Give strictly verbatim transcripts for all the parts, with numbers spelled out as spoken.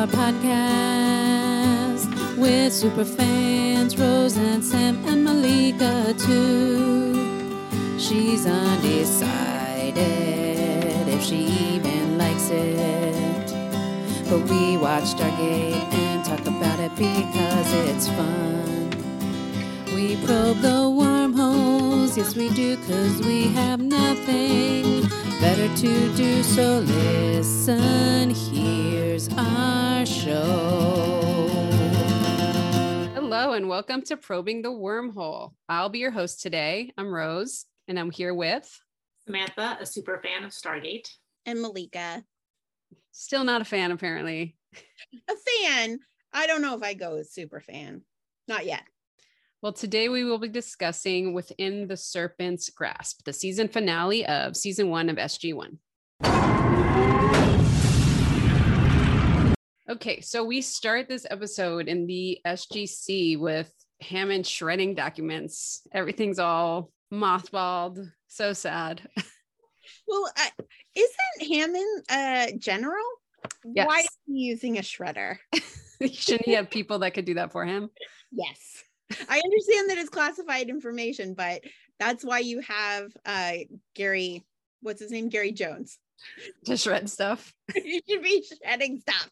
Star podcast with super fans Rose and Sam and Malika too. She's undecided if she even likes it, but we watch Stargate and talk about it because it's fun. We probe the wormholes, yes we do, cause we have nothing better to do, so listen, here's our show. Hello and welcome to Probing the Wormhole. I'll be your host today. I'm Rose and I'm here with Samantha, a super fan of Stargate. And Malika. Still not a fan apparently. A fan? I don't know if I go with super fan. Not yet. Well, today we will be discussing Within the Serpent's Grasp, the season finale of season one of S G one. Okay, so we start this episode in the S G C with Hammond shredding documents. Everything's all mothballed. So sad. Well, uh, isn't Hammond a general? Yes. Why is he using a shredder? Shouldn't he have people that could do that for him? Yes. I understand that it's classified information, but that's why you have uh, Gary, what's his name? Gary Jones. To shred stuff. You should be shredding stuff.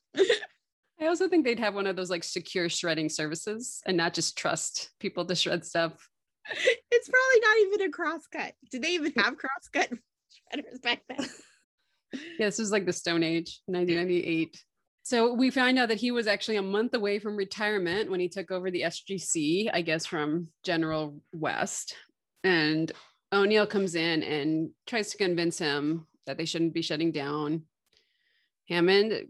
I also think they'd have one of those like secure shredding services and not just trust people to shred stuff. It's probably not even a crosscut. Did they even have crosscut shredders back then? Yeah, this was like the Stone Age, nineteen ninety-eight. So we find out that he was actually a month away from retirement when he took over the S G C, I guess, from General West. And O'Neill comes in and tries to convince him that they shouldn't be shutting down. Hammond,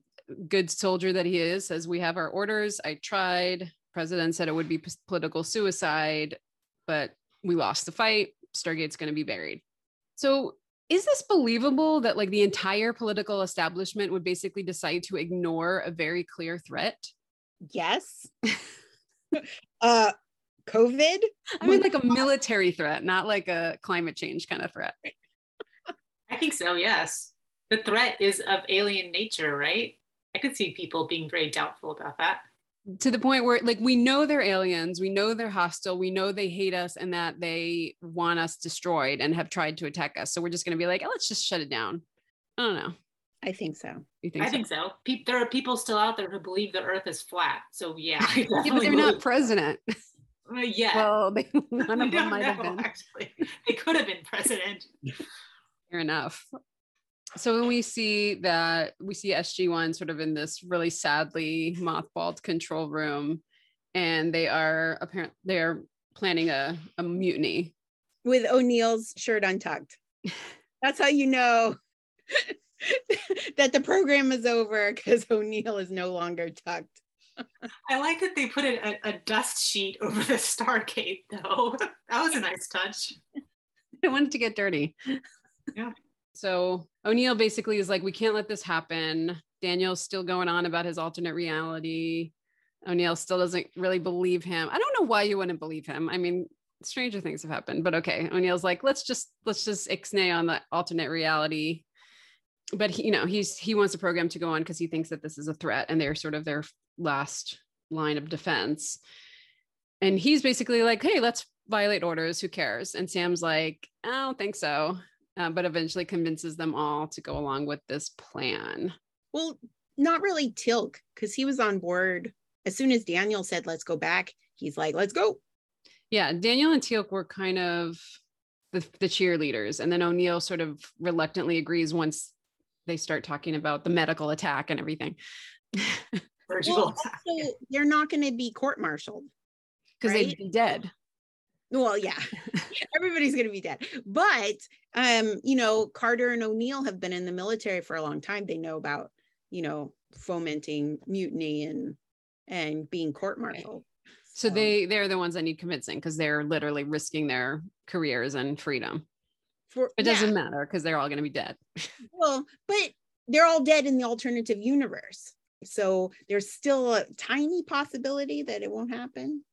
good soldier that he is, says, "We have our orders. I tried. President said it would be political suicide, but we lost the fight. Stargate's going to be buried." So is this believable that like the entire political establishment would basically decide to ignore a very clear threat? Yes. uh, COVID? I mean, like a military threat, not like a climate change kind of threat. I think so, yes. The threat is of alien nature, right? I could see people being very doubtful about that. To the point where like, we know they're aliens, we know they're hostile, we know they hate us and that they want us destroyed and have tried to attack us. So we're just going to be like, oh, let's just shut it down. I don't know. I think so. You think I so? think so. Pe- there are people still out there who believe the earth is flat. So yeah. yeah but they're believe. not president. Uh, yeah. Well, they, none of them might know, have been. Actually, they could have been president. Fair enough. So when we see that, we see S G one sort of in this really sadly mothballed control room, and they are apparently they're planning a, a mutiny. With O'Neill's shirt untucked. That's how you know that the program is over, because O'Neill is no longer tucked. I like that they put a, a dust sheet over the Stargate, though. That was a nice touch. I wanted to get dirty. Yeah. So O'Neill basically is like, we can't let this happen. Daniel's still going on about his alternate reality. O'Neill still doesn't really believe him. I don't know why you wouldn't believe him. I mean, stranger things have happened, but okay. O'Neill's like, let's just, let's just ixnay on the alternate reality. But he, you know, he's, he wants the program to go on because he thinks that this is a threat and they're sort of their last line of defense. And he's basically like, hey, let's violate orders. Who cares? And Sam's like, I don't think so. Uh, but eventually convinces them all to go along with this plan. Well, not really Teal'c, because he was on board. As soon as Daniel said, let's go back, he's like, let's go. Yeah, Daniel and Teal'c were kind of the, the cheerleaders. And then O'Neill sort of reluctantly agrees once they start talking about the medical attack and everything. Well, also, they're not going to be court-martialed. Because right? They'd be dead. Well, yeah, everybody's going to be dead. But, um, you know, Carter and O'Neill have been in the military for a long time. They know about, you know, fomenting mutiny and and being court-martialed. Right. So, so they, they're the ones that need convincing because they're literally risking their careers and freedom. For, it doesn't yeah. matter because they're all going to be dead. Well, but they're all dead in the alternative universe. So there's still a tiny possibility that it won't happen.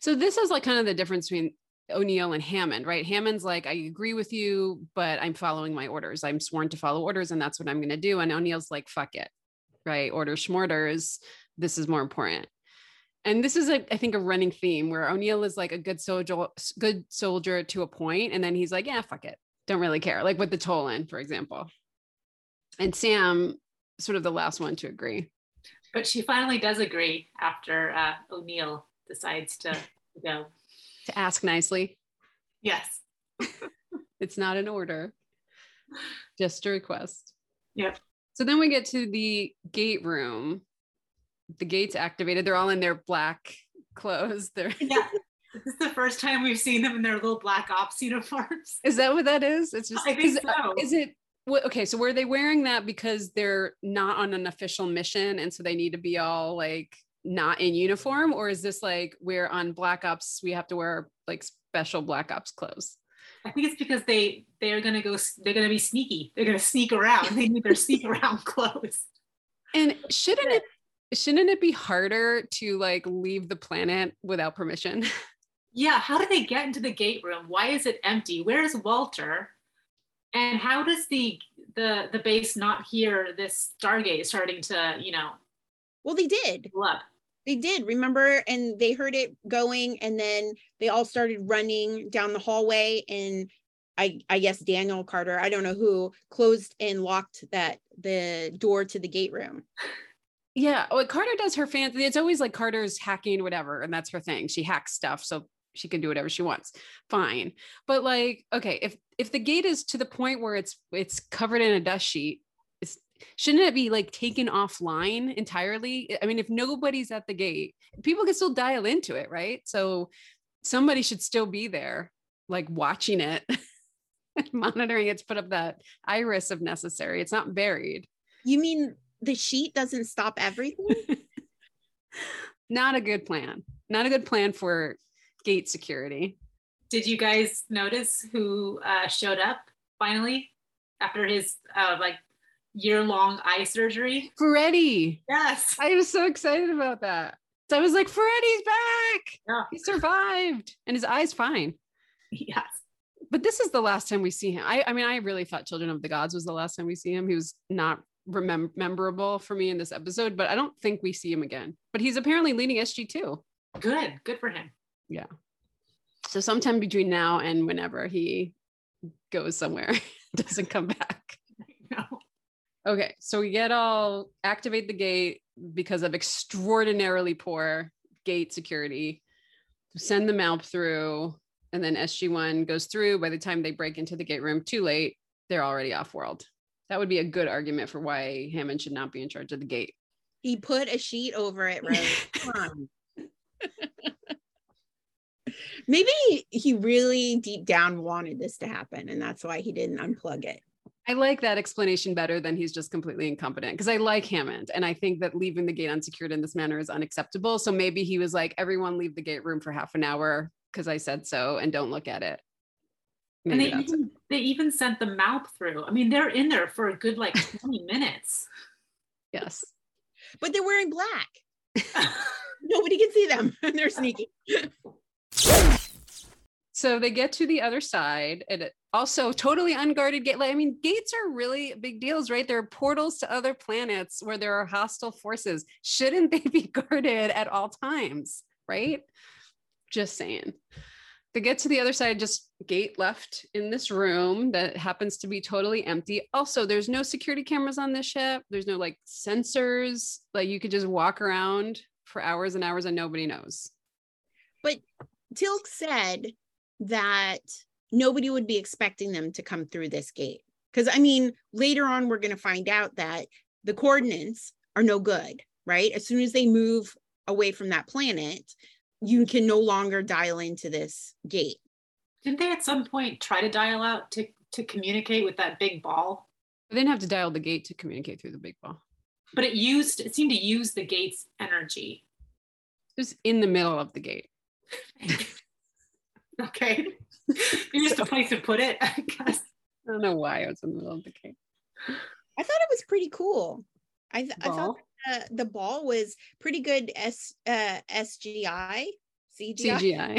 So this is like kind of the difference between O'Neill and Hammond, right? Hammond's like, I agree with you, but I'm following my orders. I'm sworn to follow orders and that's what I'm going to do. And O'Neill's like, fuck it. right? Order schmorders. This is more important. And this is, a, I think, a running theme where O'Neill is like a good soldier, good soldier to a point, and then he's like, yeah, fuck it. Don't really care. Like with the Tolan, for example. And Sam, sort of the last one to agree. But she finally does agree after uh, O'Neill decides to go. To ask nicely. Yes. It's not an order, just a request. Yep. So then we get to the gate room. The gate's activated. They're all in their black clothes. They're yeah. This is the first time we've seen them in their little black ops uniforms. Is that what that is? It's just. I think so. Is it? Okay, so were they wearing that because they're not on an official mission and so they need to be all like not in uniform, or is this like we're on Black Ops, we have to wear like special Black Ops clothes? I think it's because they they're gonna go they're gonna be sneaky. They're gonna sneak around. They need their sneak around clothes. And shouldn't it shouldn't it be harder to like leave the planet without permission? Yeah, how did they get into the gate room? Why is it empty? Where is Walter? And how does the, the the base not hear this Stargate starting to, you know? Well, they did. Love. They did, remember? And they heard it going, and then they all started running down the hallway. And I, I guess Daniel Carter, I don't know who, closed and locked that the door to the gate room. Yeah, well, Carter does her fancy. It's always like Carter's hacking whatever, and that's her thing. She hacks stuff, so she can do whatever she wants. Fine. But like, okay, if if the gate is to the point where it's it's covered in a dust sheet, it's, shouldn't it be like taken offline entirely? I mean, if nobody's at the gate, people can still dial into it, right? So somebody should still be there, like watching it, monitoring it to put up that iris if necessary. It's not buried. You mean the sheet doesn't stop everything? Not a good plan. Not a good plan for gate security. Did you guys notice who uh, showed up finally after his uh, like year-long eye surgery? Ferretti. Yes. I was so excited about that. So I was like, Ferretti's back. Yeah. He survived and his eye's fine. Yes. But this is the last time we see him. I, I mean, I really thought Children of the Gods was the last time we see him. He was not remem- memorable for me in this episode, but I don't think we see him again. But he's apparently leading S G two. Good. Good for him. Yeah. So sometime between now and whenever he goes somewhere, doesn't come back. No. Okay, so we get all activate the gate because of extraordinarily poor gate security. Send the Malp through, and then S G one goes through. By the time they break into the gate room, too late, they're already off world. That would be a good argument for why Hammond should not be in charge of the gate. He put a sheet over it, right? Come on. Maybe he really deep down wanted this to happen, and that's why he didn't unplug it. I like that explanation better than he's just completely incompetent, because I like Hammond, and I think that leaving the gate unsecured in this manner is unacceptable. So maybe he was like, everyone leave the gate room for half an hour because I said so, and don't look at it. Maybe and they even, they even sent the mouth through. I mean, they're in there for a good like twenty minutes. Yes. But they're wearing black. Nobody can see them, and they're sneaky. So they get to the other side, and also totally unguarded gate. Like, I mean, gates are really big deals, right? They're portals to other planets where there are hostile forces. Shouldn't they be guarded at all times, right? Just saying. They get to the other side, just gate left in this room that happens to be totally empty. Also, there's no security cameras on this ship. There's no like sensors. Like you could just walk around for hours and hours and nobody knows. But Teal'c said that nobody would be expecting them to come through this gate. Because, I mean, later on, we're going to find out that the coordinates are no good, right? As soon as they move away from that planet, you can no longer dial into this gate. Didn't they at some point try to dial out to, to communicate with that big ball? They didn't have to dial the gate to communicate through the big ball. But it used, it seemed to use the gate's energy. It was in the middle of the gate. Okay. It's just a place to put it, I guess. I don't know why it was in the middle of the cake. I thought it was pretty cool. I, th- I thought uh, the ball was pretty good S uh, S G I. C G I. C G I.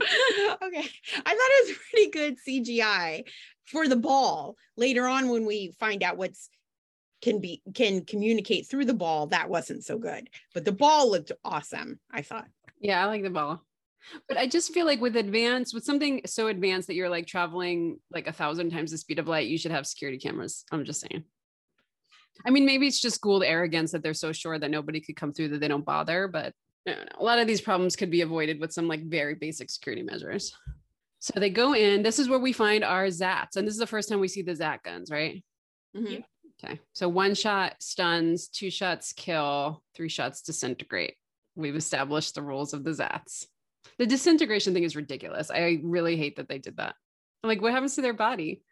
Okay. I thought it was pretty good C G I for the ball. Later on when we find out what's can be can communicate through the ball, that wasn't so good. But the ball looked awesome, I thought. Yeah, I like the ball. But I just feel like with advanced, with something so advanced that you're like traveling like a thousand times the speed of light, you should have security cameras. I'm just saying. I mean, maybe it's just Goa'uld arrogance that they're so sure that nobody could come through that they don't bother. But I don't know. A lot of these problems could be avoided with some like very basic security measures. So they go in. This is where we find our Zats. And this is the first time we see the Zat guns, right? Mm-hmm. Yeah. Okay. So one shot stuns, two shots kill, three shots disintegrate. We've established the rules of the Zats. The disintegration thing is ridiculous. I really hate that they did that. I'm like, what happens to their body?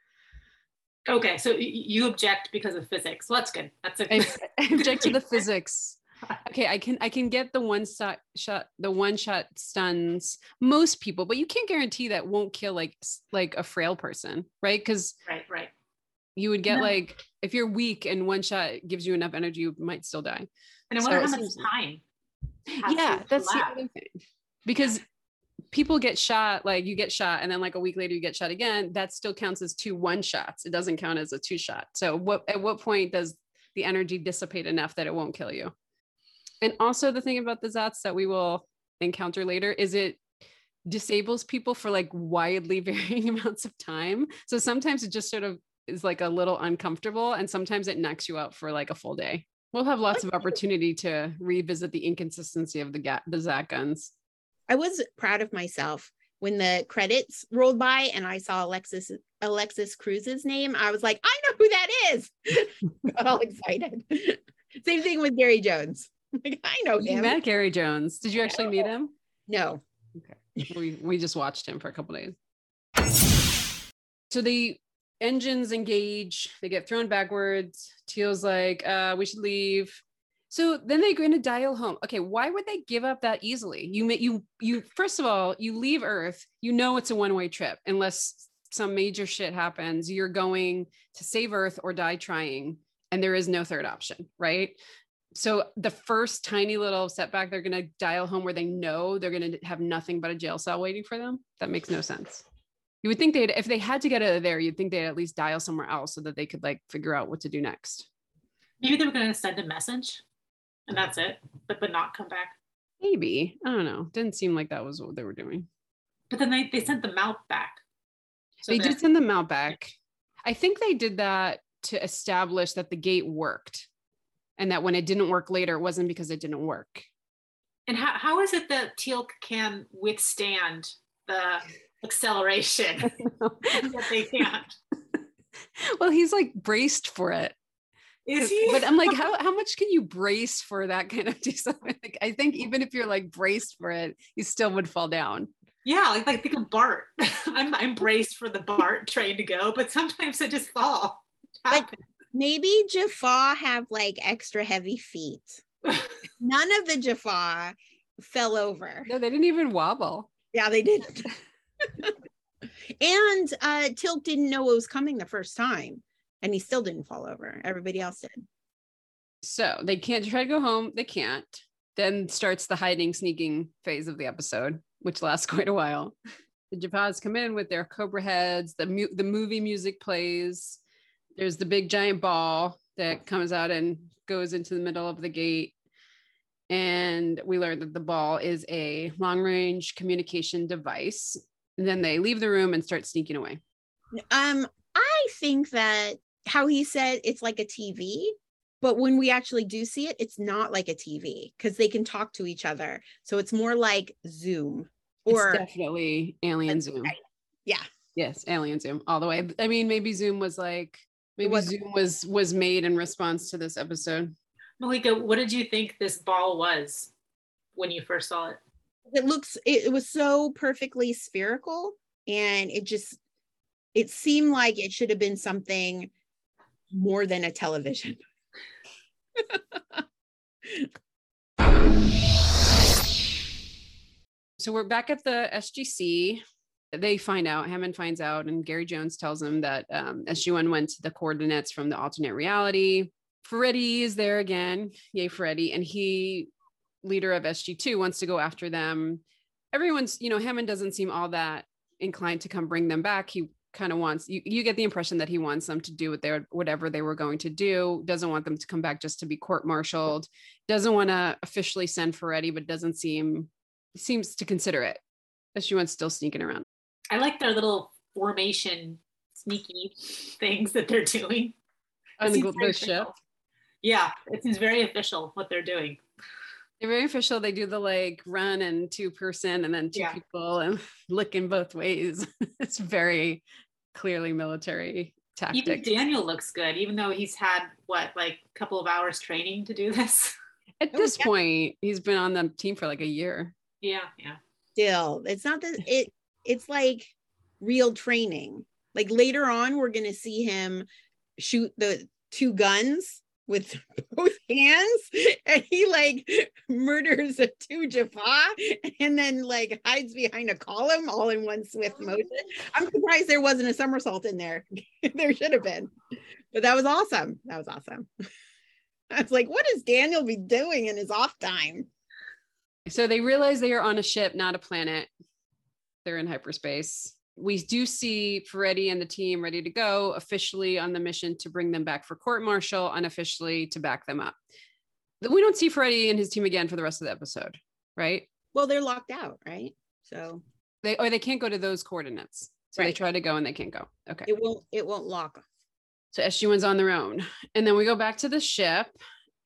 Okay, so you object because of physics. Well, that's good. That's okay. I object to the physics. Okay, I can I can get the one shot shot the one shot stuns most people, but you can't guarantee that won't kill like like a frail person, right? Because right, right. You would get no. like if you're weak and one shot gives you enough energy, you might still die. And I wonder so, how much time. Yeah, that's the other thing. Because people get shot, like you get shot and then like a week later you get shot again, that still counts as two one shots. It doesn't count as a two shot. So what at what point does the energy dissipate enough that it won't kill you? And also the thing about the Zats that we will encounter later is it disables people for like widely varying amounts of time. So sometimes it just sort of is like a little uncomfortable and sometimes it knocks you out for like a full day. We'll have lots of opportunity to revisit the inconsistency of the, ga- the Zat guns. I was proud of myself when the credits rolled by and I saw Alexis Alexis Cruz's name. I was like, I know who that is. Got all excited. Same thing with Gary Jones. Like, I know him. You met Gary Jones. Did you actually meet him? No. Okay. We we just watched him for a couple days. So the engines engage. They get thrown backwards. Teal's like, uh, we should leave. So then they're going to dial home. Okay, why would they give up that easily? You you you. First of all, you leave Earth. You know it's a one-way trip unless some major shit happens. You're going to save Earth or die trying, and there is no third option, right? So the first tiny little setback, they're going to dial home where they know they're going to have nothing but a jail cell waiting for them. That makes no sense. You would think they'd if they had to get out of there, you'd think they'd at least dial somewhere else so that they could like figure out what to do next. Maybe they were going to send a message. And that's it, but but not come back. Maybe. I don't know. Didn't seem like that was what they were doing. But then they, they sent the mount back. So they that- did send the mount back. I think they did that to establish that the gate worked. And that when it didn't work later, it wasn't because it didn't work. And how, how is it that Teal'c can withstand the acceleration? That they can't. Well, he's like braced for it. Is he? But I'm like, how how much can you brace for that kind of disorder? Like, I think even if you're like braced for it, you still would fall down. Yeah, like, like think of Bart. I'm I'm braced for the Bart train to go, but sometimes I just fall. But maybe Jaffa have like extra heavy feet. None of the Jaffa fell over. No, they didn't even wobble. Yeah, they didn't. And uh, Teal'c didn't know what was coming the first time. And he still didn't fall over. Everybody else did. So they can't try to go home. They can't. Then starts the hiding, sneaking phase of the episode, which lasts quite a while. The Jaffas come in with their cobra heads. The, mu- the movie music plays. There's the big giant ball that comes out and goes into the middle of the gate. And we learn that the ball is a long-range communication device. And then they leave the room and start sneaking away. Um, I think that how he said it's like a T V, but when we actually do see it, it's not like a T V because they can talk to each other. So it's more like Zoom or it's definitely alien uh, Zoom. Right. Yeah. Yes. Alien Zoom all the way. I mean, maybe Zoom was like, maybe was- Zoom was, was made in response to this episode. Malika, what did you think this ball was when you first saw it? It looks, it, it was so perfectly spherical and it just, it seemed like it should have been something more than a television. So we're back at the S G C. They find out, Hammond finds out, and Gary Jones tells him that um, S G one went to the coordinates from the alternate reality. Ferretti is there again. Yay, Ferretti. And he, leader of S G two, wants to go after them. Everyone's, you know, Hammond doesn't seem all that inclined to come bring them back. He kind of wants, you, you get the impression that he wants them to do what they whatever they were going to do, doesn't want them to come back just to be court-martialed, doesn't want to officially send Ferretti, but doesn't seem, seems to consider it. S G one's still sneaking around. I like their little formation sneaky things that they're doing. On the ship? Yeah, it seems very official what they're doing. They're very official. They do the like run and two person and then two yeah. people and looking both ways. It's very clearly military tactics. Even Daniel looks good, even though he's had what, like a couple of hours training to do this. At this oh, yeah. point, he's been on the team for like a year. Yeah, yeah. Still, it's not that it. It's like real training. Like later on, we're gonna see him shoot the two guns with both hands, and he like murders a two Jaffa and then like hides behind a column all in one swift motion. I'm surprised there wasn't a somersault in there. There should have been, but that was awesome. That was awesome. I was like, what does Daniel be doing in his off time? So they realize they are on a ship, not a planet. They're in hyperspace. We do see Ferretti and the team ready to go, officially on the mission to bring them back for court-martial, unofficially to back them up. We don't see Ferretti and his team again for the rest of the episode, right? Well, they're locked out, right? So they or they can't go to those coordinates. So right. They try to go and they can't go. Okay. It won't it won't lock them. So S G one's on their own. And then we go back to the ship,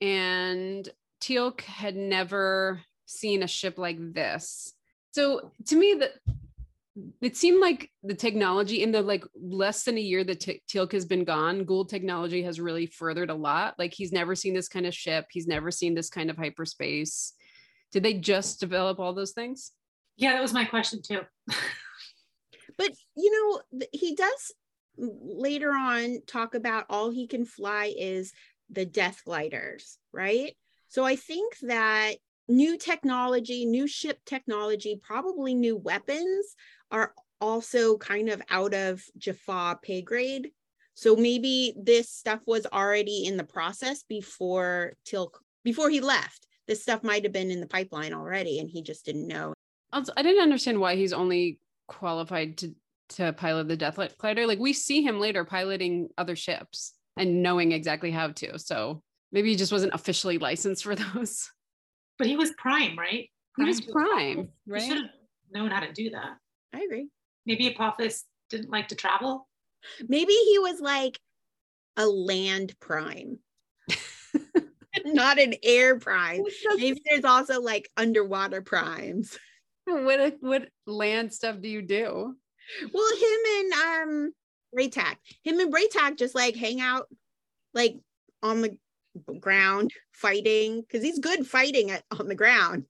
and Teal'c had never seen a ship like this. So to me, the it seemed like the technology in the like less than a year that Te- Teal'c has been gone, Goa'uld technology has really furthered a lot. Like he's never seen this kind of ship. He's never seen this kind of hyperspace. Did they just develop all those things? Yeah, that was my question too. But you know, he does later on talk about all he can fly is the Death Gliders, right? So I think that new technology, new ship technology, probably new weapons are also kind of out of Jaffa pay grade. So maybe this stuff was already in the process before Teal'c, before he left. This stuff might have been in the pipeline already and he just didn't know. Also, I didn't understand why he's only qualified to, to pilot the Death Glider. Like we see him later piloting other ships and knowing exactly how to. So maybe he just wasn't officially licensed for those. But he was prime, right? Prime he was prime, right? He should have known how to do that. I agree. Maybe Apophis didn't like to travel. Maybe he was like a land prime, not an air prime. Maybe there's also like underwater primes. What what land stuff do you do? Well, him and um Bra'tac, him and Bra'tac just like hang out, like on the ground fighting, because he's good fighting at, on the ground.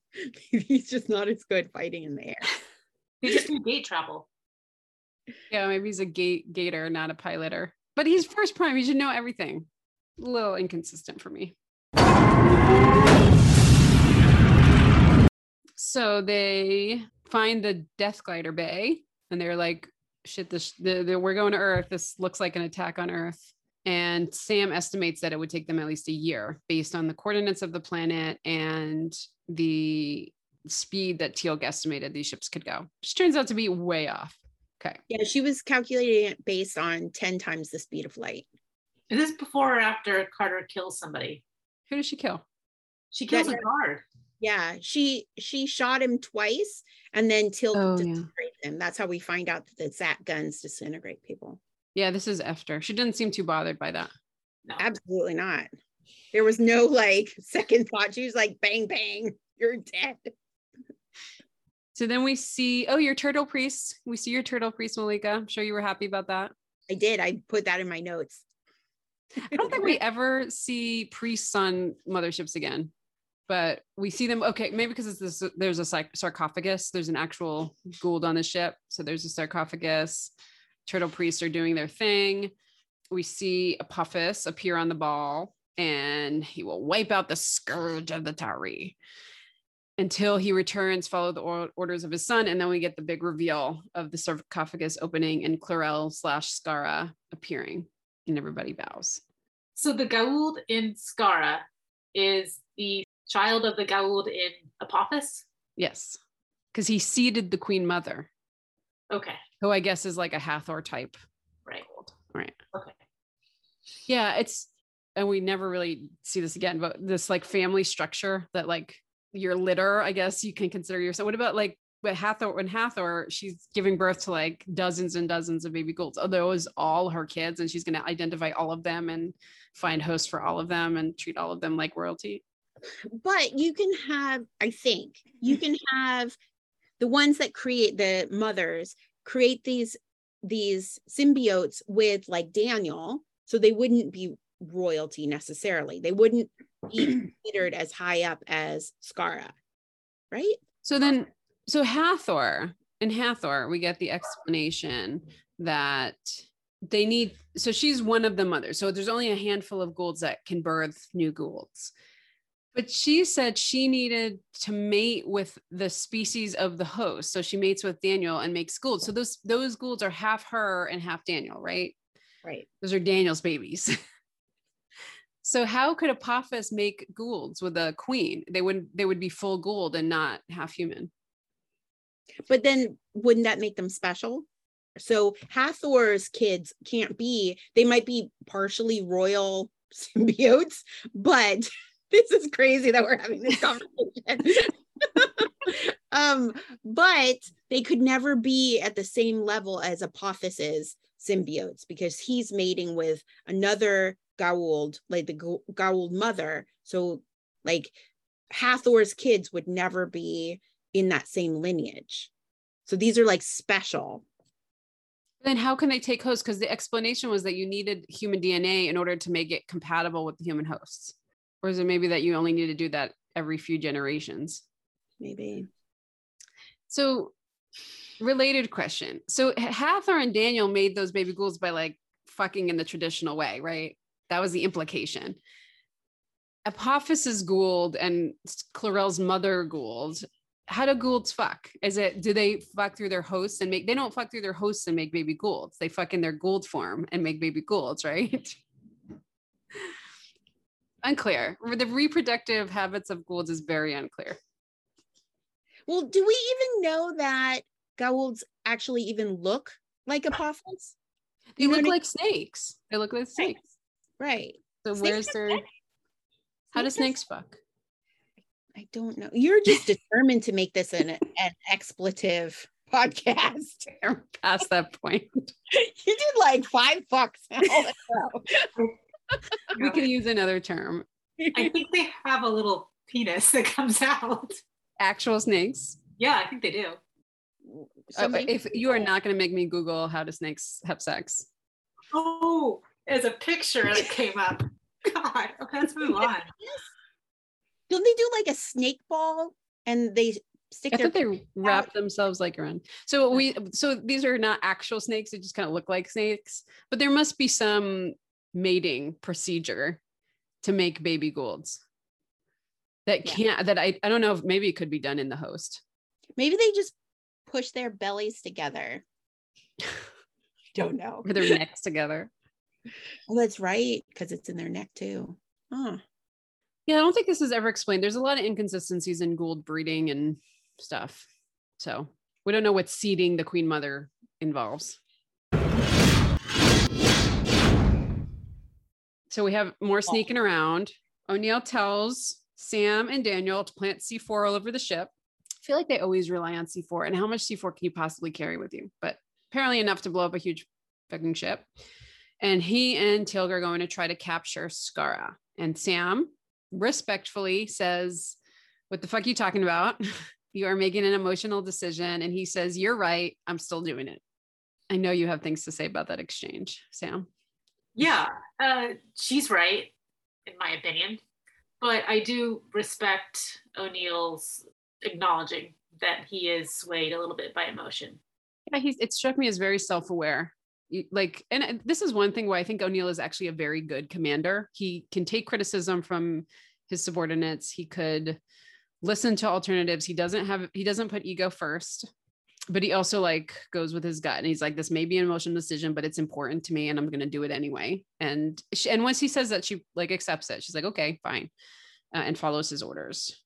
He's just not as good fighting in the air. He just do gate travel. Yeah, maybe he's a gate gator, not a piloter. But he's first prime. He should know everything. A little inconsistent for me. So they find the Death Glider Bay, and they're like, "Shit, this the, the, we're going to Earth. This looks like an attack on Earth." And Sam estimates that it would take them at least a year based on the coordinates of the planet and the speed that Teal'c estimated these ships could go. Which turns out to be way off. Okay. Yeah, she was calculating it based on ten times the speed of light. Is this before or after Carter kills somebody? Who does she kill? She kills that, a guard. Yeah, she she shot him twice and then Teal'c oh, disintegrated yeah. him. That's how we find out that the Zat guns disintegrate people. Yeah, this is after. She didn't seem too bothered by that. No. Absolutely not. There was no like second thought. She was like, bang, bang, you're dead. So then we see, oh, your turtle priest. We see your turtle priest, Malika. I'm sure you were happy about that. I did. I put that in my notes. I don't think we ever see priests on motherships again, but we see them. Okay, maybe because it's this, there's a sarc- sarcophagus. There's an actual Goa'uld on the ship. So there's a sarcophagus. Turtle priests are doing their thing. We see Apophis appear on the ball and he will wipe out the scourge of the Tauri until he returns, follow the or- orders of his son. And then we get the big reveal of the sarcophagus opening and Klorel slash Skaara appearing and everybody bows. So the Goa'uld in Skaara is the child of the Goa'uld in Apophis? Yes, because he seeded the Queen Mother. Okay. Who I guess is like a Hathor type right. Goa'uld. Right. Okay. Yeah, it's, and we never really see this again, but this like family structure that like your litter, I guess you can consider yourself. What about like with Hathor, when Hathor, she's giving birth to like dozens and dozens of baby Goa'ulds. Are those all her kids? And she's going to identify all of them and find hosts for all of them and treat all of them like royalty. But you can have, I think, you can have the ones that create the mothers create these these symbiotes with like Daniel, so they wouldn't be royalty necessarily. They wouldn't be considered as high up as Skaara, right? So then, so Hathor, in Hathor, we get the explanation that they need, so she's one of the mothers. So there's only a handful of Goa'ulds that can birth new Goa'ulds. But she said she needed to mate with the species of the host. So she mates with Daniel and makes Goa'uld. So those those Goa'ulds are half her and half Daniel, right? Right. Those are Daniel's babies. So how could Apophis make Goa'ulds with a queen? They would they would be full Goa'uld and not half human. But then wouldn't that make them special? So Hathor's kids can't be, they might be partially royal symbiotes, but this is crazy that we're having this conversation. um, but they could never be at the same level as Apophis's symbiotes because he's mating with another Goa'uld, like the Go- Goa'uld mother. So like Hathor's kids would never be in that same lineage. So these are like special. Then how can they take hosts? Because the explanation was that you needed human D N A in order to make it compatible with the human hosts. Or is it maybe that you only need to do that every few generations? Maybe. So related question. So Hathor and Daniel made those baby Goa'ulds by like fucking in the traditional way, right? That was the implication. Apophis's Goa'uld and Klorel's mother Goa'uld, how do Goa'ulds fuck? Is it, do they fuck through their hosts and make, they don't fuck through their hosts and make baby Goa'ulds. They fuck in their Goa'uld form and make baby Goa'ulds, right? Unclear. The reproductive habits of Goa'ulds is very unclear. Well, do we even know that Goa'ulds actually even look like Apophis? They look like snakes. They look like snakes. Right. So where's their, how do snakes fuck? I don't know. You're just determined to make this an, an expletive podcast. Past that point. You did like five fucks. We could use another term. I think they have a little penis that comes out. Actual snakes? Yeah, I think they do. So oh, if you are not going to make me Google how do snakes have sex. Oh, there's a picture that came up. God, okay, let's move on. Don't they do like a snake ball and they stick? I thought they wrap out themselves like around. So we, so these are not actual snakes. They just kind of look like snakes, but there must be some mating procedure to make baby Goa'ulds that can't, yeah. that I, I don't know if maybe it could be done in the host. Maybe they just push their bellies together. Don't know. Or their necks together. Well, that's right. Cause it's in their neck too. Huh. Yeah. I don't think this is ever explained. There's a lot of inconsistencies in Goa'uld breeding and stuff. So we don't know what seeding the queen mother involves. So we have more sneaking around. O'Neill tells Sam and Daniel to plant C four all over the ship. I feel like they always rely on C four, and how much C four can you possibly carry with you? But apparently enough to blow up a huge fucking ship. And he and Teal'c are going to try to capture Skaara. And Sam respectfully says, what the fuck are you talking about? You are making an emotional decision. And he says, you're right. I'm still doing it. I know you have things to say about that exchange, Sam. Yeah, uh, she's right, in my opinion. But I do respect O'Neill's acknowledging that he is swayed a little bit by emotion. Yeah, he's, it struck me as very self-aware. Like, and this is one thing where I think O'Neill is actually a very good commander. He can take criticism from his subordinates. He could listen to alternatives. He doesn't have, he doesn't put ego first. But he also like goes with his gut and he's like, this may be an emotional decision, but it's important to me and I'm going to do it anyway. And she, and once he says that, she like accepts it. She's like, okay, fine. Uh, and follows his orders.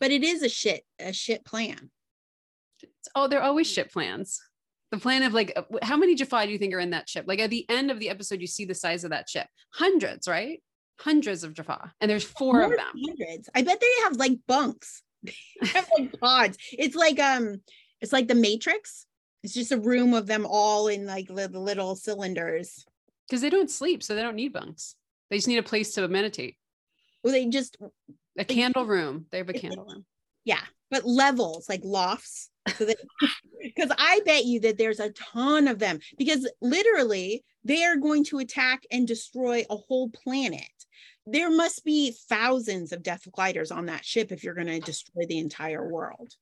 But it is a shit, a shit plan. It's, oh, they're always shit plans. The plan of like, how many Jaffa do you think are in that ship? Like at the end of the episode, you see the size of that ship. Hundreds, right? Hundreds of Jaffa. And there's four More of them. Hundreds. I bet they have like bunks. They have like pods. It's like, um, it's like the Matrix. It's just a room of them all in like the little cylinders. Because they don't sleep, so they don't need bunks. They just need a place to meditate. Well, they just a candle room. They have a candle room. Yeah, but levels like lofts. So that, because I bet you that there's a ton of them, because literally they are going to attack and destroy a whole planet. There must be thousands of Death Gliders on that ship if you're going to destroy the entire world.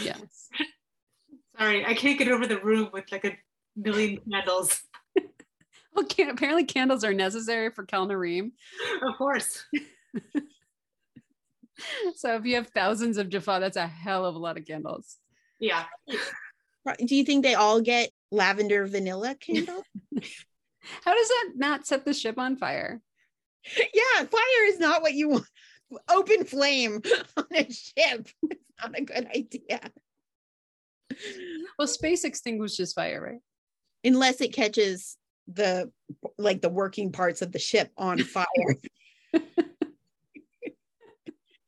Yes. Sorry, I can't get over the room with like a million candles. Well, can, apparently candles are necessary for Kel'no'reem. Of course. So if you have thousands of Jaffa, that's a hell of a lot of candles. Yeah. Do you think they all get lavender vanilla candles? How does that not set the ship on fire? Yeah, fire is not what you want. Open flame on a ship. It's not a good idea. Well, space extinguishes fire, right? Unless it catches the like the working parts of the ship on fire.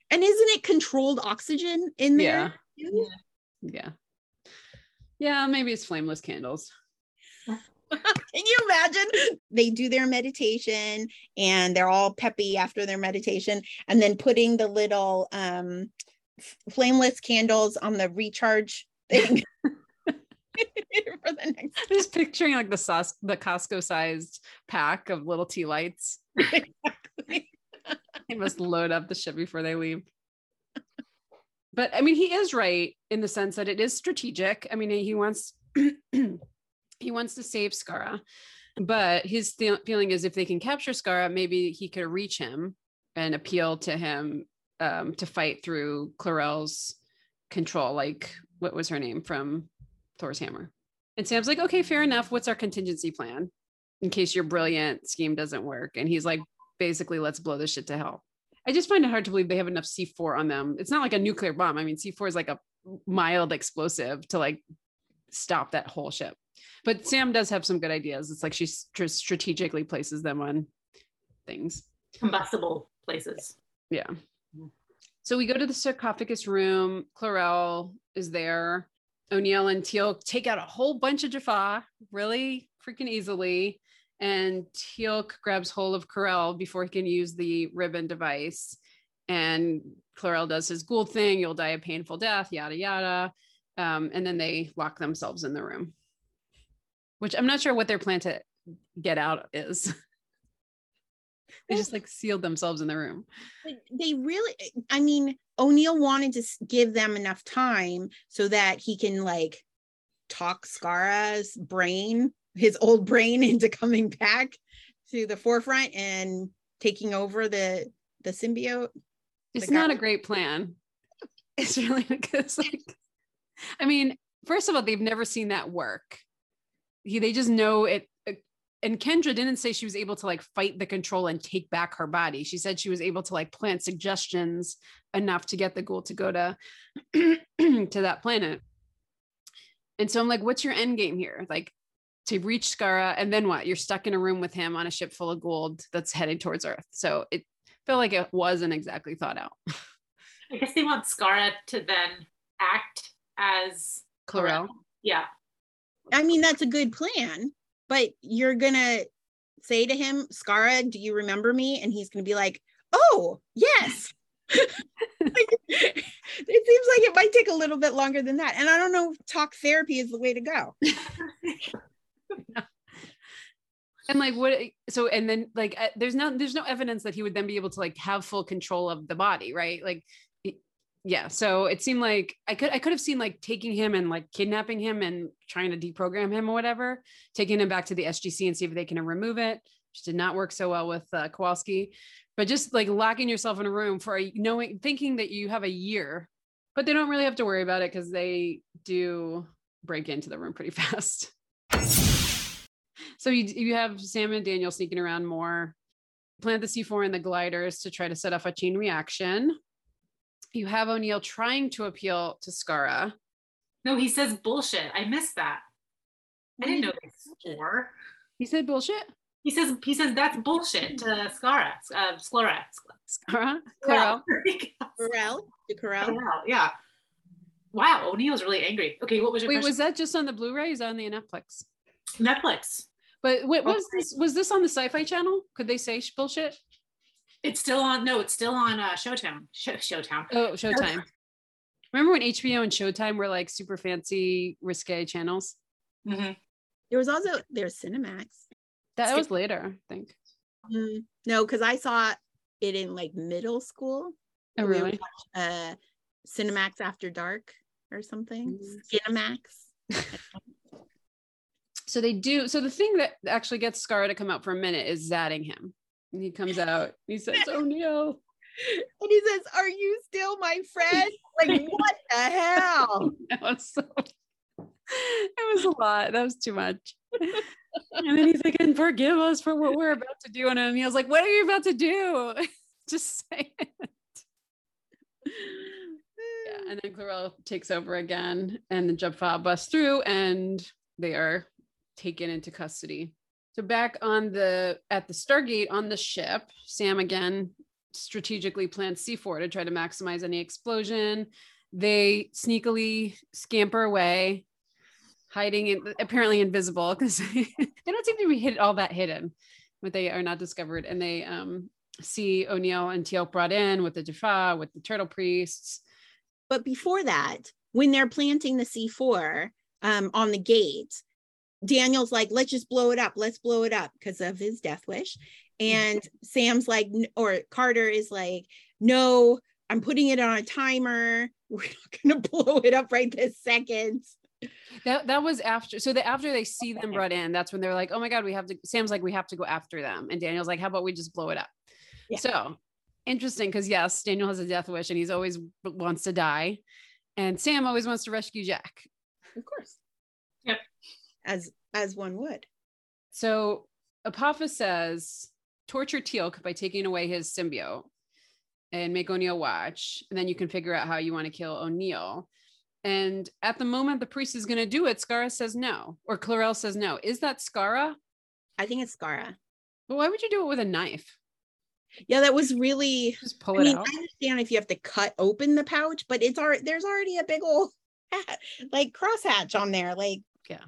And isn't it controlled oxygen in there? Yeah. Yeah. Yeah, maybe it's flameless candles. Can you imagine? They do their meditation and they're all peppy after their meditation, and then putting the little um flameless candles on the recharge thing. For the next I'm just picturing like the sauce, the Costco-sized pack of little tea lights. Exactly. They must load up the ship before they leave. But I mean, he is right in the sense that it is strategic. I mean, he wants he wants to save Skaara, but his th- feeling is if they can capture Skaara, maybe he could reach him and appeal to him um, to fight through Klorel's control. Like, what was her name from Thor's hammer? And Sam's like, okay, fair enough. What's our contingency plan in case your brilliant scheme doesn't work? And he's like, basically, let's blow this shit to hell. I just find it hard to believe they have enough C four on them. It's not like a nuclear bomb. I mean, C four is like a mild explosive to like stop that whole ship. But Sam does have some good ideas. It's like she st- strategically places them on things. Combustible places. Yeah. So we go to the sarcophagus room. Klorel is there. O'Neill and Teal'c take out a whole bunch of Jaffa really freaking easily. And Teal'c grabs hold of Klorel before he can use the ribbon device. And Klorel does his Goa'uld thing. You'll die a painful death, yada, yada. Um, and then they lock themselves in the room, which I'm not sure what their plan to get out is. They just like sealed themselves in the room. They really, I mean, O'Neill wanted to give them enough time so that he can like talk Skara's brain, his old brain, into coming back to the forefront and taking over the, the symbiote. It's the not a great plan. It's really, because like, I mean, first of all, they've never seen that work. He, they just know it. And Kendra didn't say she was able to like fight the control and take back her body. She said she was able to like plant suggestions enough to get the Goa'uld to go to, to that planet. And so I'm like, what's your end game here? Like to reach Skaara, and then what? You're stuck in a room with him on a ship full of Goa'uld that's headed towards Earth. So it felt like it wasn't exactly thought out. I guess they want Skaara to then act as Klorel. Yeah. I mean, that's a good plan. But you're going to say to him, Skaara, do you remember me? And he's going to be like, oh, yes. It seems like it might take a little bit longer than that. And I don't know if talk therapy is the way to go. And like, what, so, and then like, uh, there's no, there's no evidence that he would then be able to like have full control of the body, right? Like, yeah. So it seemed like I could, I could have seen like taking him and like kidnapping him and trying to deprogram him or whatever, taking him back to the S G C and see if they can remove it. Which did not work so well with uh, Kowalski, but just like locking yourself in a room for a, knowing, thinking that you have a year, but they don't really have to worry about it because they do break into the room pretty fast. So you, you have Sam and Daniel sneaking around more, plant the C four in the gliders to try to set off a chain reaction. You have O'Neill trying to appeal to Skaara. No, he says bullshit. I missed that. I didn't know this before. He said bullshit? He says he says that's bullshit to Skaara. Uh, Sklora. Skaara? Klorel. Klorel? Klorel? Yeah. Wow, O'Neill's really angry. Okay, what was your Wait, question? Was that just on the Blu-ray? Is that on the Netflix? Netflix. But what was this? Was this on the Sci-Fi Channel? Could they say bullshit? It's still on. No, it's still on uh, Showtime. Show, Showtime. Oh, Showtime. Remember when H B O and Showtime were like super fancy, risque channels? Mm-hmm. There was also there's Cinemax. That Skip was later, I think. Mm, no, because I saw it in like middle school. Oh, really? We watched, uh, Cinemax After Dark or something. Mm-hmm. Cinemax. So they do. So the thing that actually gets Skaara to come out for a minute is zatting him. And he comes out. He says, O'Neill. And he says, are you still my friend? Like, what the hell? That was so, it was a lot. That was too much. And then he's like, and forgive us for what we're about to do. And O'Neill's like, what are you about to do? Just say it. Yeah, and then Klorel takes over again. And the Jaffa busts through. And they are taken into custody. So back on the, at the Stargate on the ship, Sam again strategically plants C four to try to maximize any explosion. They sneakily scamper away, hiding in, apparently invisible because they don't seem to be hit, all that hidden, but they are not discovered. And they um, see O'Neill and Teal'c brought in with the Jaffa, with the turtle priests. But before that, when they're planting the C four um, on the gate, Daniel's like, let's just blow it up. Let's blow it up because of his death wish. And Sam's like, or Carter is like, no, I'm putting it on a timer. We're not going to blow it up right this second. That that was after. So the, after they see them brought in, that's when they're like, oh my God, we have to, Sam's like, we have to go after them. And Daniel's like, how about we just blow it up? Yeah. So interesting. Cause yes, Daniel has a death wish and he's always wants to die. And Sam always wants to rescue Jack. Of course. Yep. As as one would. So Apophis says, torture Teal'c by taking away his symbiote and make O'Neill watch. And then you can figure out how you want to kill O'Neill. And at the moment the priest is going to do it, Skaara says no. Or Klorel says no. Is that Skaara? I think it's Skaara. But why would you do it with a knife? Yeah, that was really... Just pull I it mean, out. I understand if you have to cut open the pouch, but it's already, there's already a big old hat, like crosshatch on there. Like, yeah.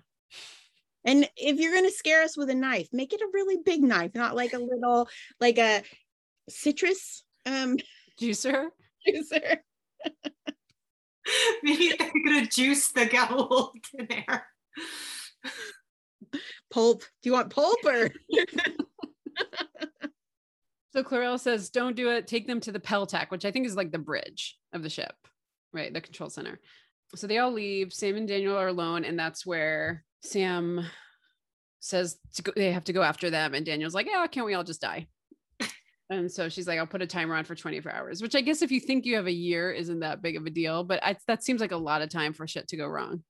And if you're going to scare us with a knife, make it a really big knife, not like a little, like a citrus um, juicer. Juicer. Maybe they're going to juice the Goa'uld in there. Pulp. Do you want pulp or? So Klorel says, don't do it. Take them to the Peltac, which I think is like the bridge of the ship, right? The control center. So they all leave. Sam and Daniel are alone. And that's where Sam says to go, they have to go after them. And Daniel's like, yeah, can't we all just die? And so she's like, I'll put a timer on for twenty-four hours, which I guess if you think you have a year, isn't that big of a deal. But I, that seems like a lot of time for shit to go wrong.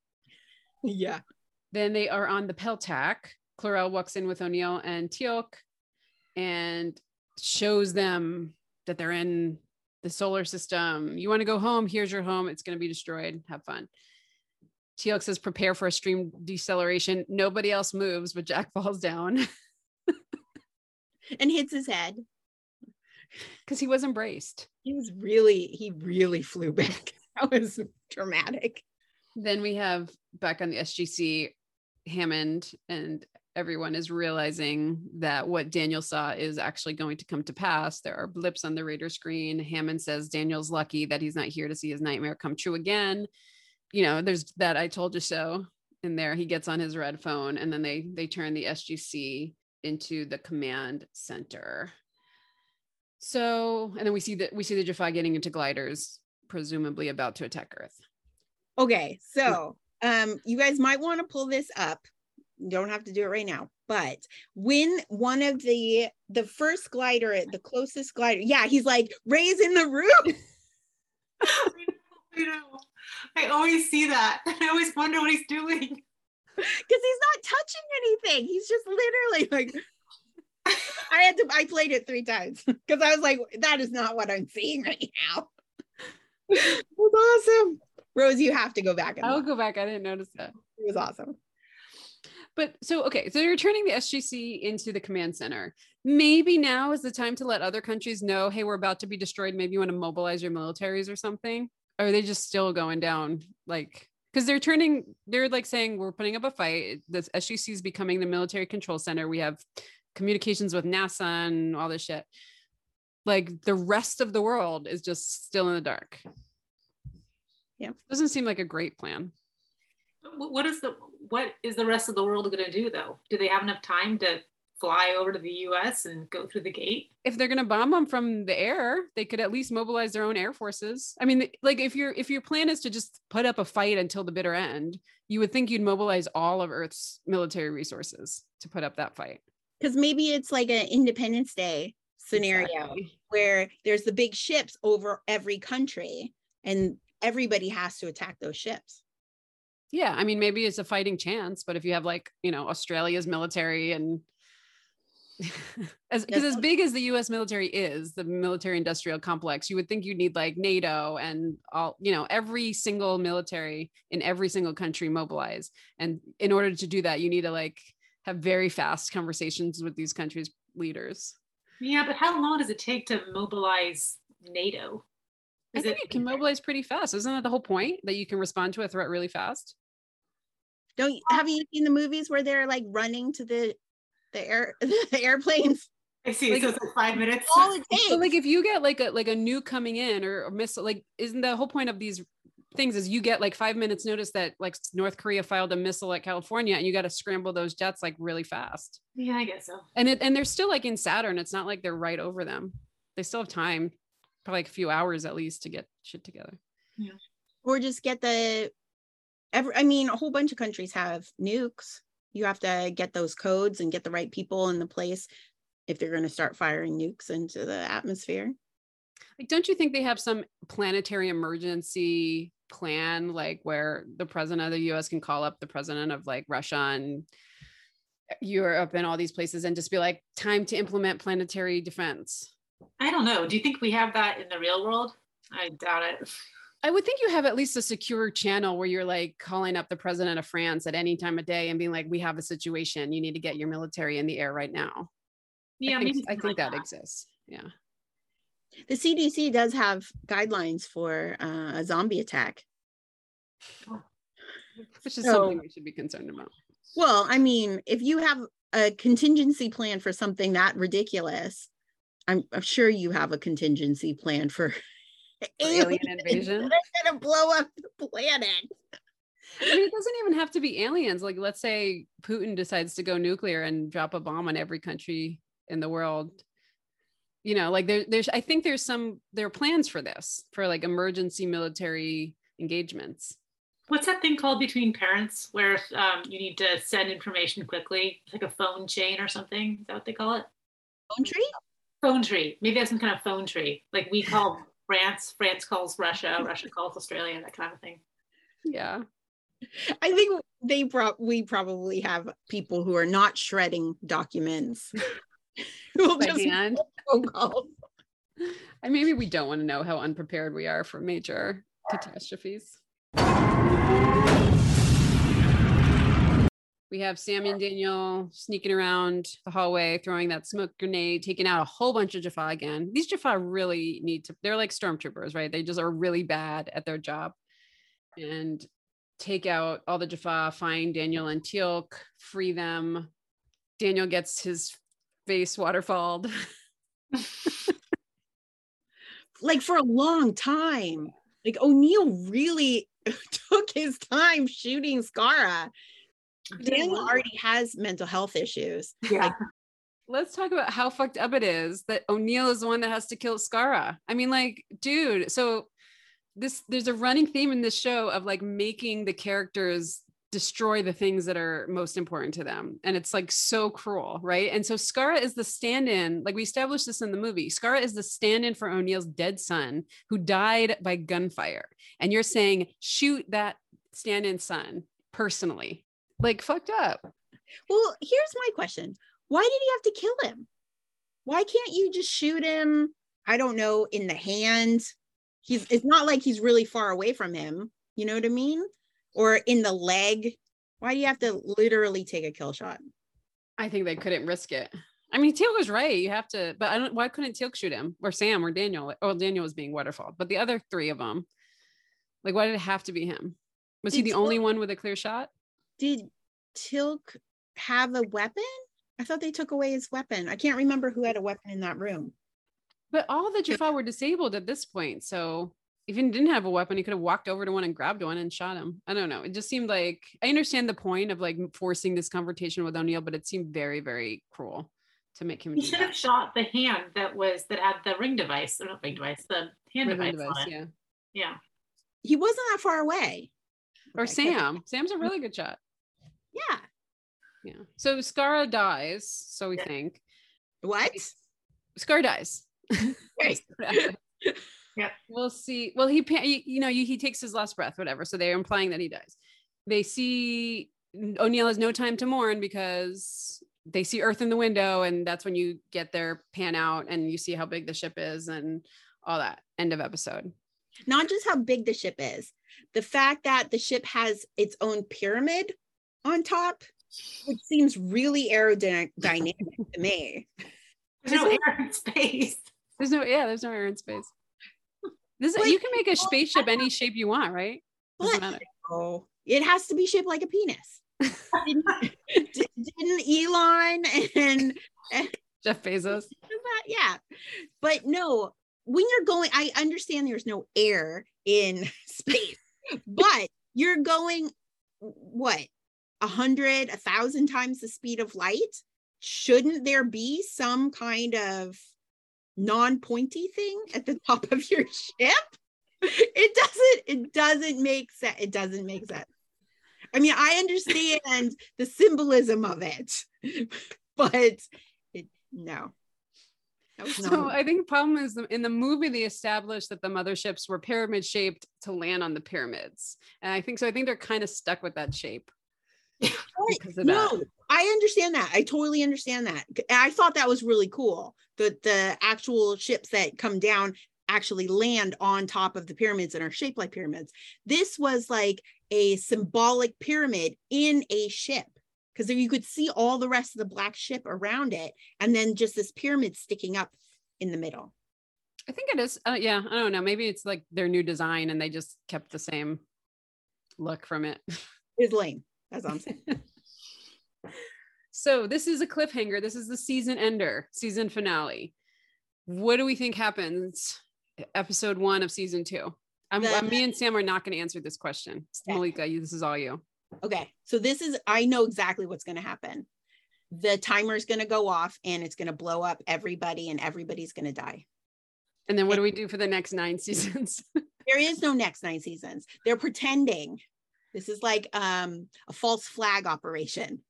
Yeah. Then they are on the Peltac. Klorel walks in with O'Neill and Teal'c and shows them that they're in the solar system. You want to go home? Here's your home. It's going to be destroyed. Have fun. Teal'c says, prepare for a stream deceleration. Nobody else moves, but Jack falls down. And hits his head. Because he was embraced. He was really, he really flew back. That was dramatic. Then we have back on the S G C, Hammond, and everyone is realizing that what Daniel saw is actually going to come to pass. There are blips on the radar screen. Hammond says Daniel's lucky that he's not here to see his nightmare come true again. You know, there's that I told you so in there. He gets on his red phone and then they they turn the S G C into the command center. So, and then we see that we see the Jaffa getting into gliders, presumably about to attack Earth. Okay, so um, you guys might want to pull this up. You don't have to do it right now, but when one of the the first glider, the closest glider, yeah, he's like, Ray's in the room. You know, I always see that. I always wonder what he's doing. Because he's not touching anything. He's just literally like, I had to, I played it three times because I was like, that is not what I'm seeing right now. It was awesome. Rose, you have to go back. And I'll look. go back. I didn't notice that. It was awesome. But so, okay, so you're turning the S G C into the command center. Maybe now is the time to let other countries know, hey, we're about to be destroyed. Maybe you want to mobilize your militaries or something. Or are they just still going down? Like, because they're turning, they're like saying, we're putting up a fight. The S G C is becoming the military control center. We have communications with NASA and all this shit. Like, the rest of the world is just still in the dark. Yeah. Doesn't seem like a great plan. What is the what is the rest of the world going to do, though? Do they have enough time to fly over to the U S and go through the gate? If they're going to bomb them from the air, they could at least mobilize their own air forces. I mean, like, if your if your plan is to just put up a fight until the bitter end, you would think you'd mobilize all of Earth's military resources to put up that fight. Because maybe it's like an Independence Day scenario, exactly, where there's the big ships over every country and everybody has to attack those ships. Yeah, I mean, maybe it's a fighting chance, but if you have, like, you know, Australia's military and as, cause as big as the U S military is, the military industrial complex, you would think you'd need like NATO and all, you know, every single military in every single country mobilized. And in order to do that, you need to like have very fast conversations with these countries' leaders. Yeah, but how long does it take to mobilize NATO? Is I think it, you can mobilize pretty fast. Isn't that the whole point? That you can respond to a threat really fast? Don't you, have you seen the movies where they're like running to the the air the airplanes? I see. Like, so it's like five minutes. All it takes. So like if you get like a like a nuke coming in or a missile, like isn't the whole point of these things is you get like five minutes notice that like North Korea filed a missile at California and you got to scramble those jets like really fast. Yeah, I guess so. And it and they're still like in Saturn. It's not like they're right over them. They still have time. Probably like a few hours at least to get shit together. Yeah. Or just get the, every, I mean, a whole bunch of countries have nukes. You have to get those codes and get the right people in the place if they're going to start firing nukes into the atmosphere. Like, don't you think they have some planetary emergency plan, like where the president of the U S can call up the president of like Russia and Europe and all these places and just be like, time to implement planetary defense? I don't know. Do you think we have that in the real world? I doubt it. I would think you have at least a secure channel where you're like calling up the president of France at any time of day and being like, we have a situation. You need to get your military in the air right now. Yeah, I think, maybe I think like that, that exists. Yeah. The C D C does have guidelines for uh, a zombie attack. Which is so, something we should be concerned about. Well, I mean, if you have a contingency plan for something that ridiculous, I'm, I'm sure you have a contingency plan for, for alien invasion. They're going to blow up the planet. I mean, it doesn't even have to be aliens. Like, let's say Putin decides to go nuclear and drop a bomb on every country in the world. You know, like there, there's, I think there's some, there are plans for this, for like emergency military engagements. What's that thing called between parents where um, you need to send information quickly? It's like a phone chain or something. Is that what they call it? Phone tree? Phone tree. Maybe that's some kind of phone tree. Like we call France, France calls Russia, Russia calls Australia, that kind of thing. Yeah. I think they pro- we probably have people who are not shredding documents. We'll just phone calls. And maybe we don't want to know how unprepared we are for major catastrophes. We have Sam and Daniel sneaking around the hallway, throwing that smoke grenade, taking out a whole bunch of Jaffa again. These Jaffa really need to, they're like stormtroopers, right? They just are really bad at their job. And take out all the Jaffa, find Daniel and Teal'c, free them. Daniel gets his face waterfalled. Like for a long time. Like O'Neill really took his time shooting Skaara. Daniel already has mental health issues. Yeah. Like, let's talk about how fucked up it is that O'Neill is the one that has to kill Skaara. I mean, like, dude, so this there's a running theme in this show of like making the characters destroy the things that are most important to them. And it's like so cruel, right? And so Skaara is the stand-in, like we established this in the movie. Skaara is the stand-in for O'Neill's dead son who died by gunfire. And you're saying, shoot that stand-in son personally. Like fucked up. Well, here's my question. Why did he have to kill him? Why can't you just shoot him? I don't know, in the hand. He's it's not like he's really far away from him. You know what I mean? Or in the leg. Why do you have to literally take a kill shot? I think they couldn't risk it. I mean, Teal'c was right. You have to, but I don't, why couldn't Teal'c shoot him or Sam or Daniel? Oh, Daniel was being waterfalled, but the other three of them, like, why did it have to be him? Was did he the Teal'c, only one with a clear shot? Did Teal'c have a weapon? I thought they took away his weapon. I can't remember who had a weapon in that room. But all the Jaffa were disabled at this point. So if he didn't have a weapon, he could have walked over to one and grabbed one and shot him. I don't know. It just seemed like, I understand the point of like forcing this confrontation with O'Neill, but it seemed very, very cruel to make him. He should have shot the hand that was, that had the ring device, or not ring device, the hand device, device on it. Yeah. Yeah. He wasn't that far away. Or okay, Sam. Sam's a really good shot. Yeah. Yeah. So Skaara dies. So we yeah. think. What? Skaara dies. Right. Yeah. We'll see. Well, he, you know, he takes his last breath, whatever. So they're implying that he dies. They see O'Neill has no time to mourn because they see Earth in the window, and that's when you get their pan out and you see how big the ship is and all that. End of episode. Not just how big the ship is, the fact that the ship has its own pyramid on top, which seems really aerodynamic to me. There's no air in space. There's no, yeah, there's no air in space. This, like, you can make a spaceship any shape you want, right? But, oh, it has to be shaped like a penis. didn't, didn't Elon and, and Jeff Bezos? Yeah, but no. When you're going, I understand there's no air in space, but you're going what a hundred, a thousand times the speed of light. Shouldn't there be some kind of non-pointy thing at the top of your ship? It doesn't, it doesn't make sense. It doesn't make sense. I mean, I understand the symbolism of it, but it, no. So I think the problem is in the movie, they established that the motherships were pyramid shaped to land on the pyramids. And I think so. I think they're kind of stuck with that shape. Because of no, that. I understand that. I totally understand that. I thought that was really cool that the actual ships that come down actually land on top of the pyramids and are shaped like pyramids. This was like a symbolic pyramid in a ship, because you could see all the rest of the black ship around it, and then just this pyramid sticking up in the middle. I think it is. Uh, yeah, I don't know. Maybe it's like their new design, and they just kept the same look from it. It's lame. That's what I'm saying. So this is a cliffhanger. This is the season ender, season finale. What do we think happens? Episode one of season two. I'm, the, I'm, me and Sam are not going to answer this question. Yeah. Malika, you, this is all you. Okay, so this is, I know exactly what's going to happen. The timer is going to go off and it's going to blow up everybody and everybody's going to die. And then what and, do we do for the next nine seasons? There is no next nine seasons. They're pretending. This is like um, a false flag operation.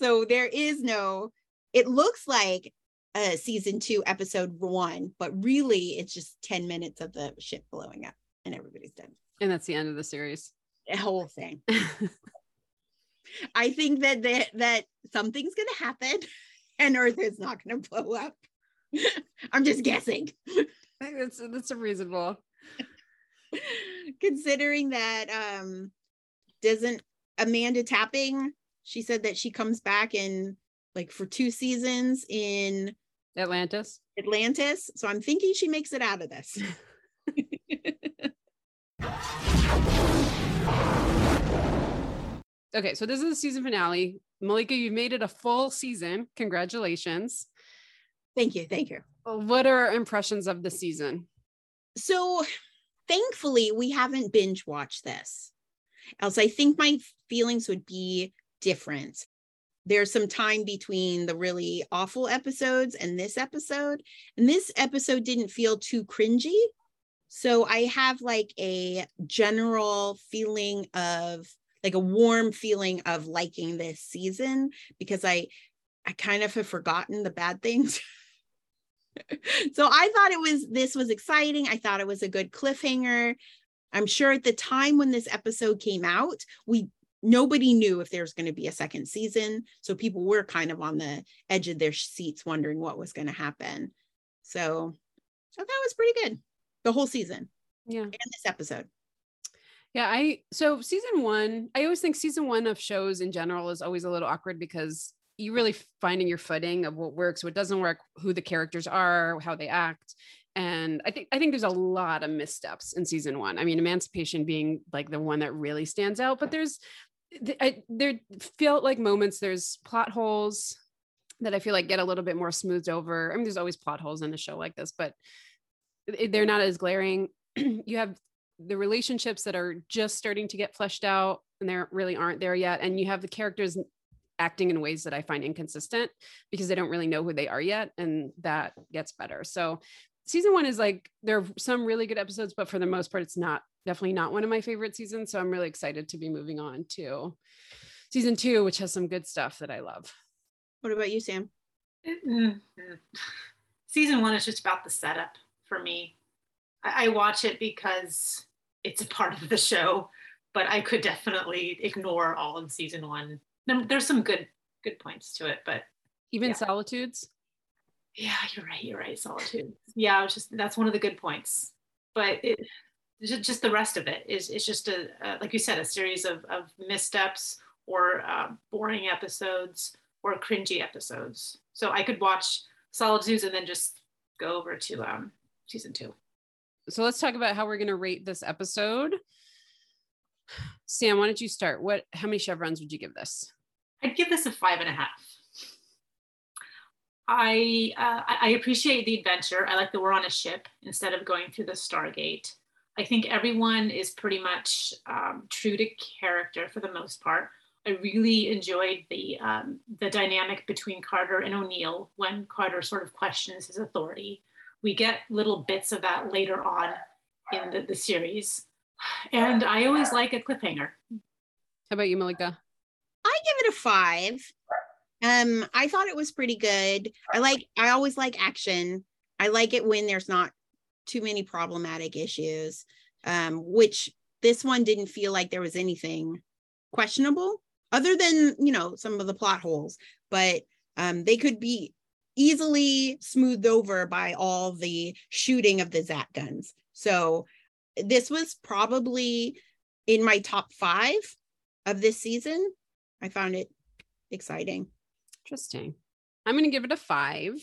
So there is no, it looks like uh, season two, episode one, but really it's just ten minutes of the ship blowing up and everybody's dead. And that's the end of the series. Whole thing. I think that, that that something's gonna happen and Earth is not gonna blow up. I'm just guessing. That's that's a reasonable considering that um doesn't Amanda Tapping, she said that she comes back in like for two seasons in Atlantis. Atlantis. So I'm thinking she makes it out of this. Okay, so this is the season finale. Malika, you've made it a full season. Congratulations. Thank you. Thank you. What are our impressions of the season? So thankfully, we haven't binge watched this. Else I think my feelings would be different. There's some time between the really awful episodes and this episode. And this episode didn't feel too cringy. So I have like a general feeling of like a warm feeling of liking this season because I, I kind of have forgotten the bad things. So I thought it was, this was exciting. I thought it was a good cliffhanger. I'm sure at the time when this episode came out, we, nobody knew if there was going to be a second season. So people were kind of on the edge of their seats wondering what was going to happen. So I thought it was pretty good. The whole season. Yeah. And this episode. Yeah, I so season one, I always think season one of shows in general is always a little awkward because you're really finding your footing of what works, what doesn't work, who the characters are, how they act. And I think I think there's a lot of missteps in season one. I mean, Emancipation being like the one that really stands out, but there's I, there felt like moments, there's plot holes that I feel like get a little bit more smoothed over. I mean, there's always plot holes in a show like this, but they're not as glaring. You have the relationships that are just starting to get fleshed out and they really aren't there yet. And you have the characters acting in ways that I find inconsistent because they don't really know who they are yet. And that gets better. So season one is like, there are some really good episodes, but for the most part, it's not definitely not one of my favorite seasons. So I'm really excited to be moving on to season two, which has some good stuff that I love. What about you, Sam? Mm-hmm. Season one is just about the setup for me. I, I watch it because it's a part of the show, but I could definitely ignore all of season one. There's some good, good points to it, but even yeah. Solitudes. Yeah, you're right. You're right. Solitude. Yeah, it's just that's one of the good points. But it, just the rest of it is it's just a, a like you said, a series of of missteps or uh, boring episodes or cringy episodes. So I could watch Solitudes and then just go over to um, season two. So let's talk about how we're going to rate this episode. Sam, why don't you start? What? How many chevrons would you give this? I'd give this a five and a half. I uh, I appreciate the adventure. I like that we're on a ship instead of going through the Stargate. I think everyone is pretty much um, true to character for the most part. I really enjoyed the um, the dynamic between Carter and O'Neill when Carter sort of questions his authority. We get little bits of that later on in the, the series. And I always like a cliffhanger. How about you, Malika? I give it a five. Um, I thought it was pretty good. I like, I always like action. I like it when there's not too many problematic issues, um, which this one didn't feel like there was anything questionable other than, you know, some of the plot holes, but um, they could be easily smoothed over by all the shooting of the Zat guns. So this was probably in my top five of this season. I found it exciting. Interesting. I'm going to give it a five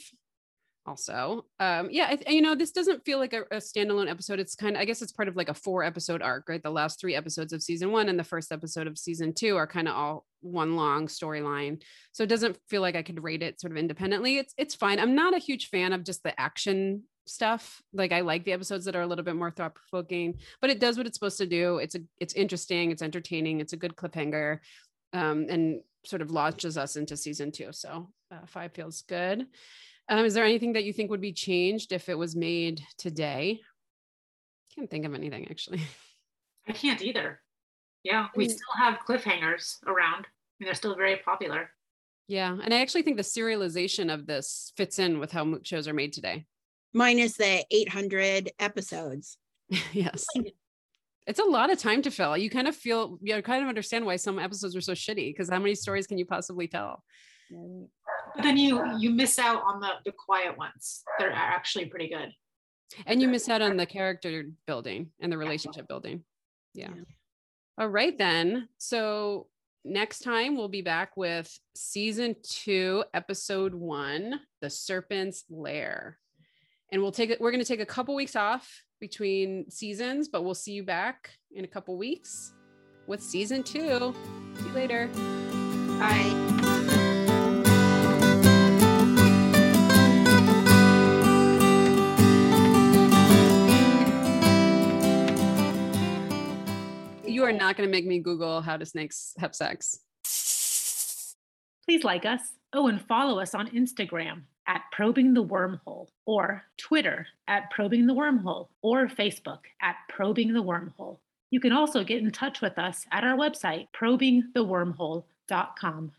also. Um, yeah, I, you know, this doesn't feel like a, a standalone episode. It's kind of, I guess it's part of like a four episode arc, right? The last three episodes of season one and the first episode of season two are kind of all one long storyline. So it doesn't feel like I could rate it sort of independently. It's, it's fine. I'm not a huge fan of just the action stuff. Like I like the episodes that are a little bit more thought provoking, but it does what it's supposed to do. It's a, it's interesting. It's entertaining. It's a good cliffhanger. Um, and sort of launches us into season two. So uh, five feels good. Um, is there anything that you think would be changed if it was made today? Can't think of anything actually. I can't either. Yeah. We I mean, still have cliffhangers around and they're still very popular. Yeah. And I actually think the serialization of this fits in with how shows are made today. Minus the eight hundred episodes. Yes. It's a lot of time to fill. You kind of feel, you kind of understand why some episodes were so shitty because how many stories can you possibly tell? But then you you miss out on the, the quiet ones. They're actually pretty good. And you miss out on the character building and the relationship building. Yeah. yeah. All right, then. So next time we'll be back with season two, episode one, The Serpent's Lair. And we'll take it. We're going to take a couple weeks off between seasons, but we'll see you back in a couple weeks with season two. See you later. Bye. You are not going to make me Google how do snakes have sex. Please like us. Oh, and follow us on Instagram at Probing the Wormhole, or Twitter at Probing the Wormhole, or Facebook at Probing the Wormhole. You can also get in touch with us at our website, probing the wormhole dot com.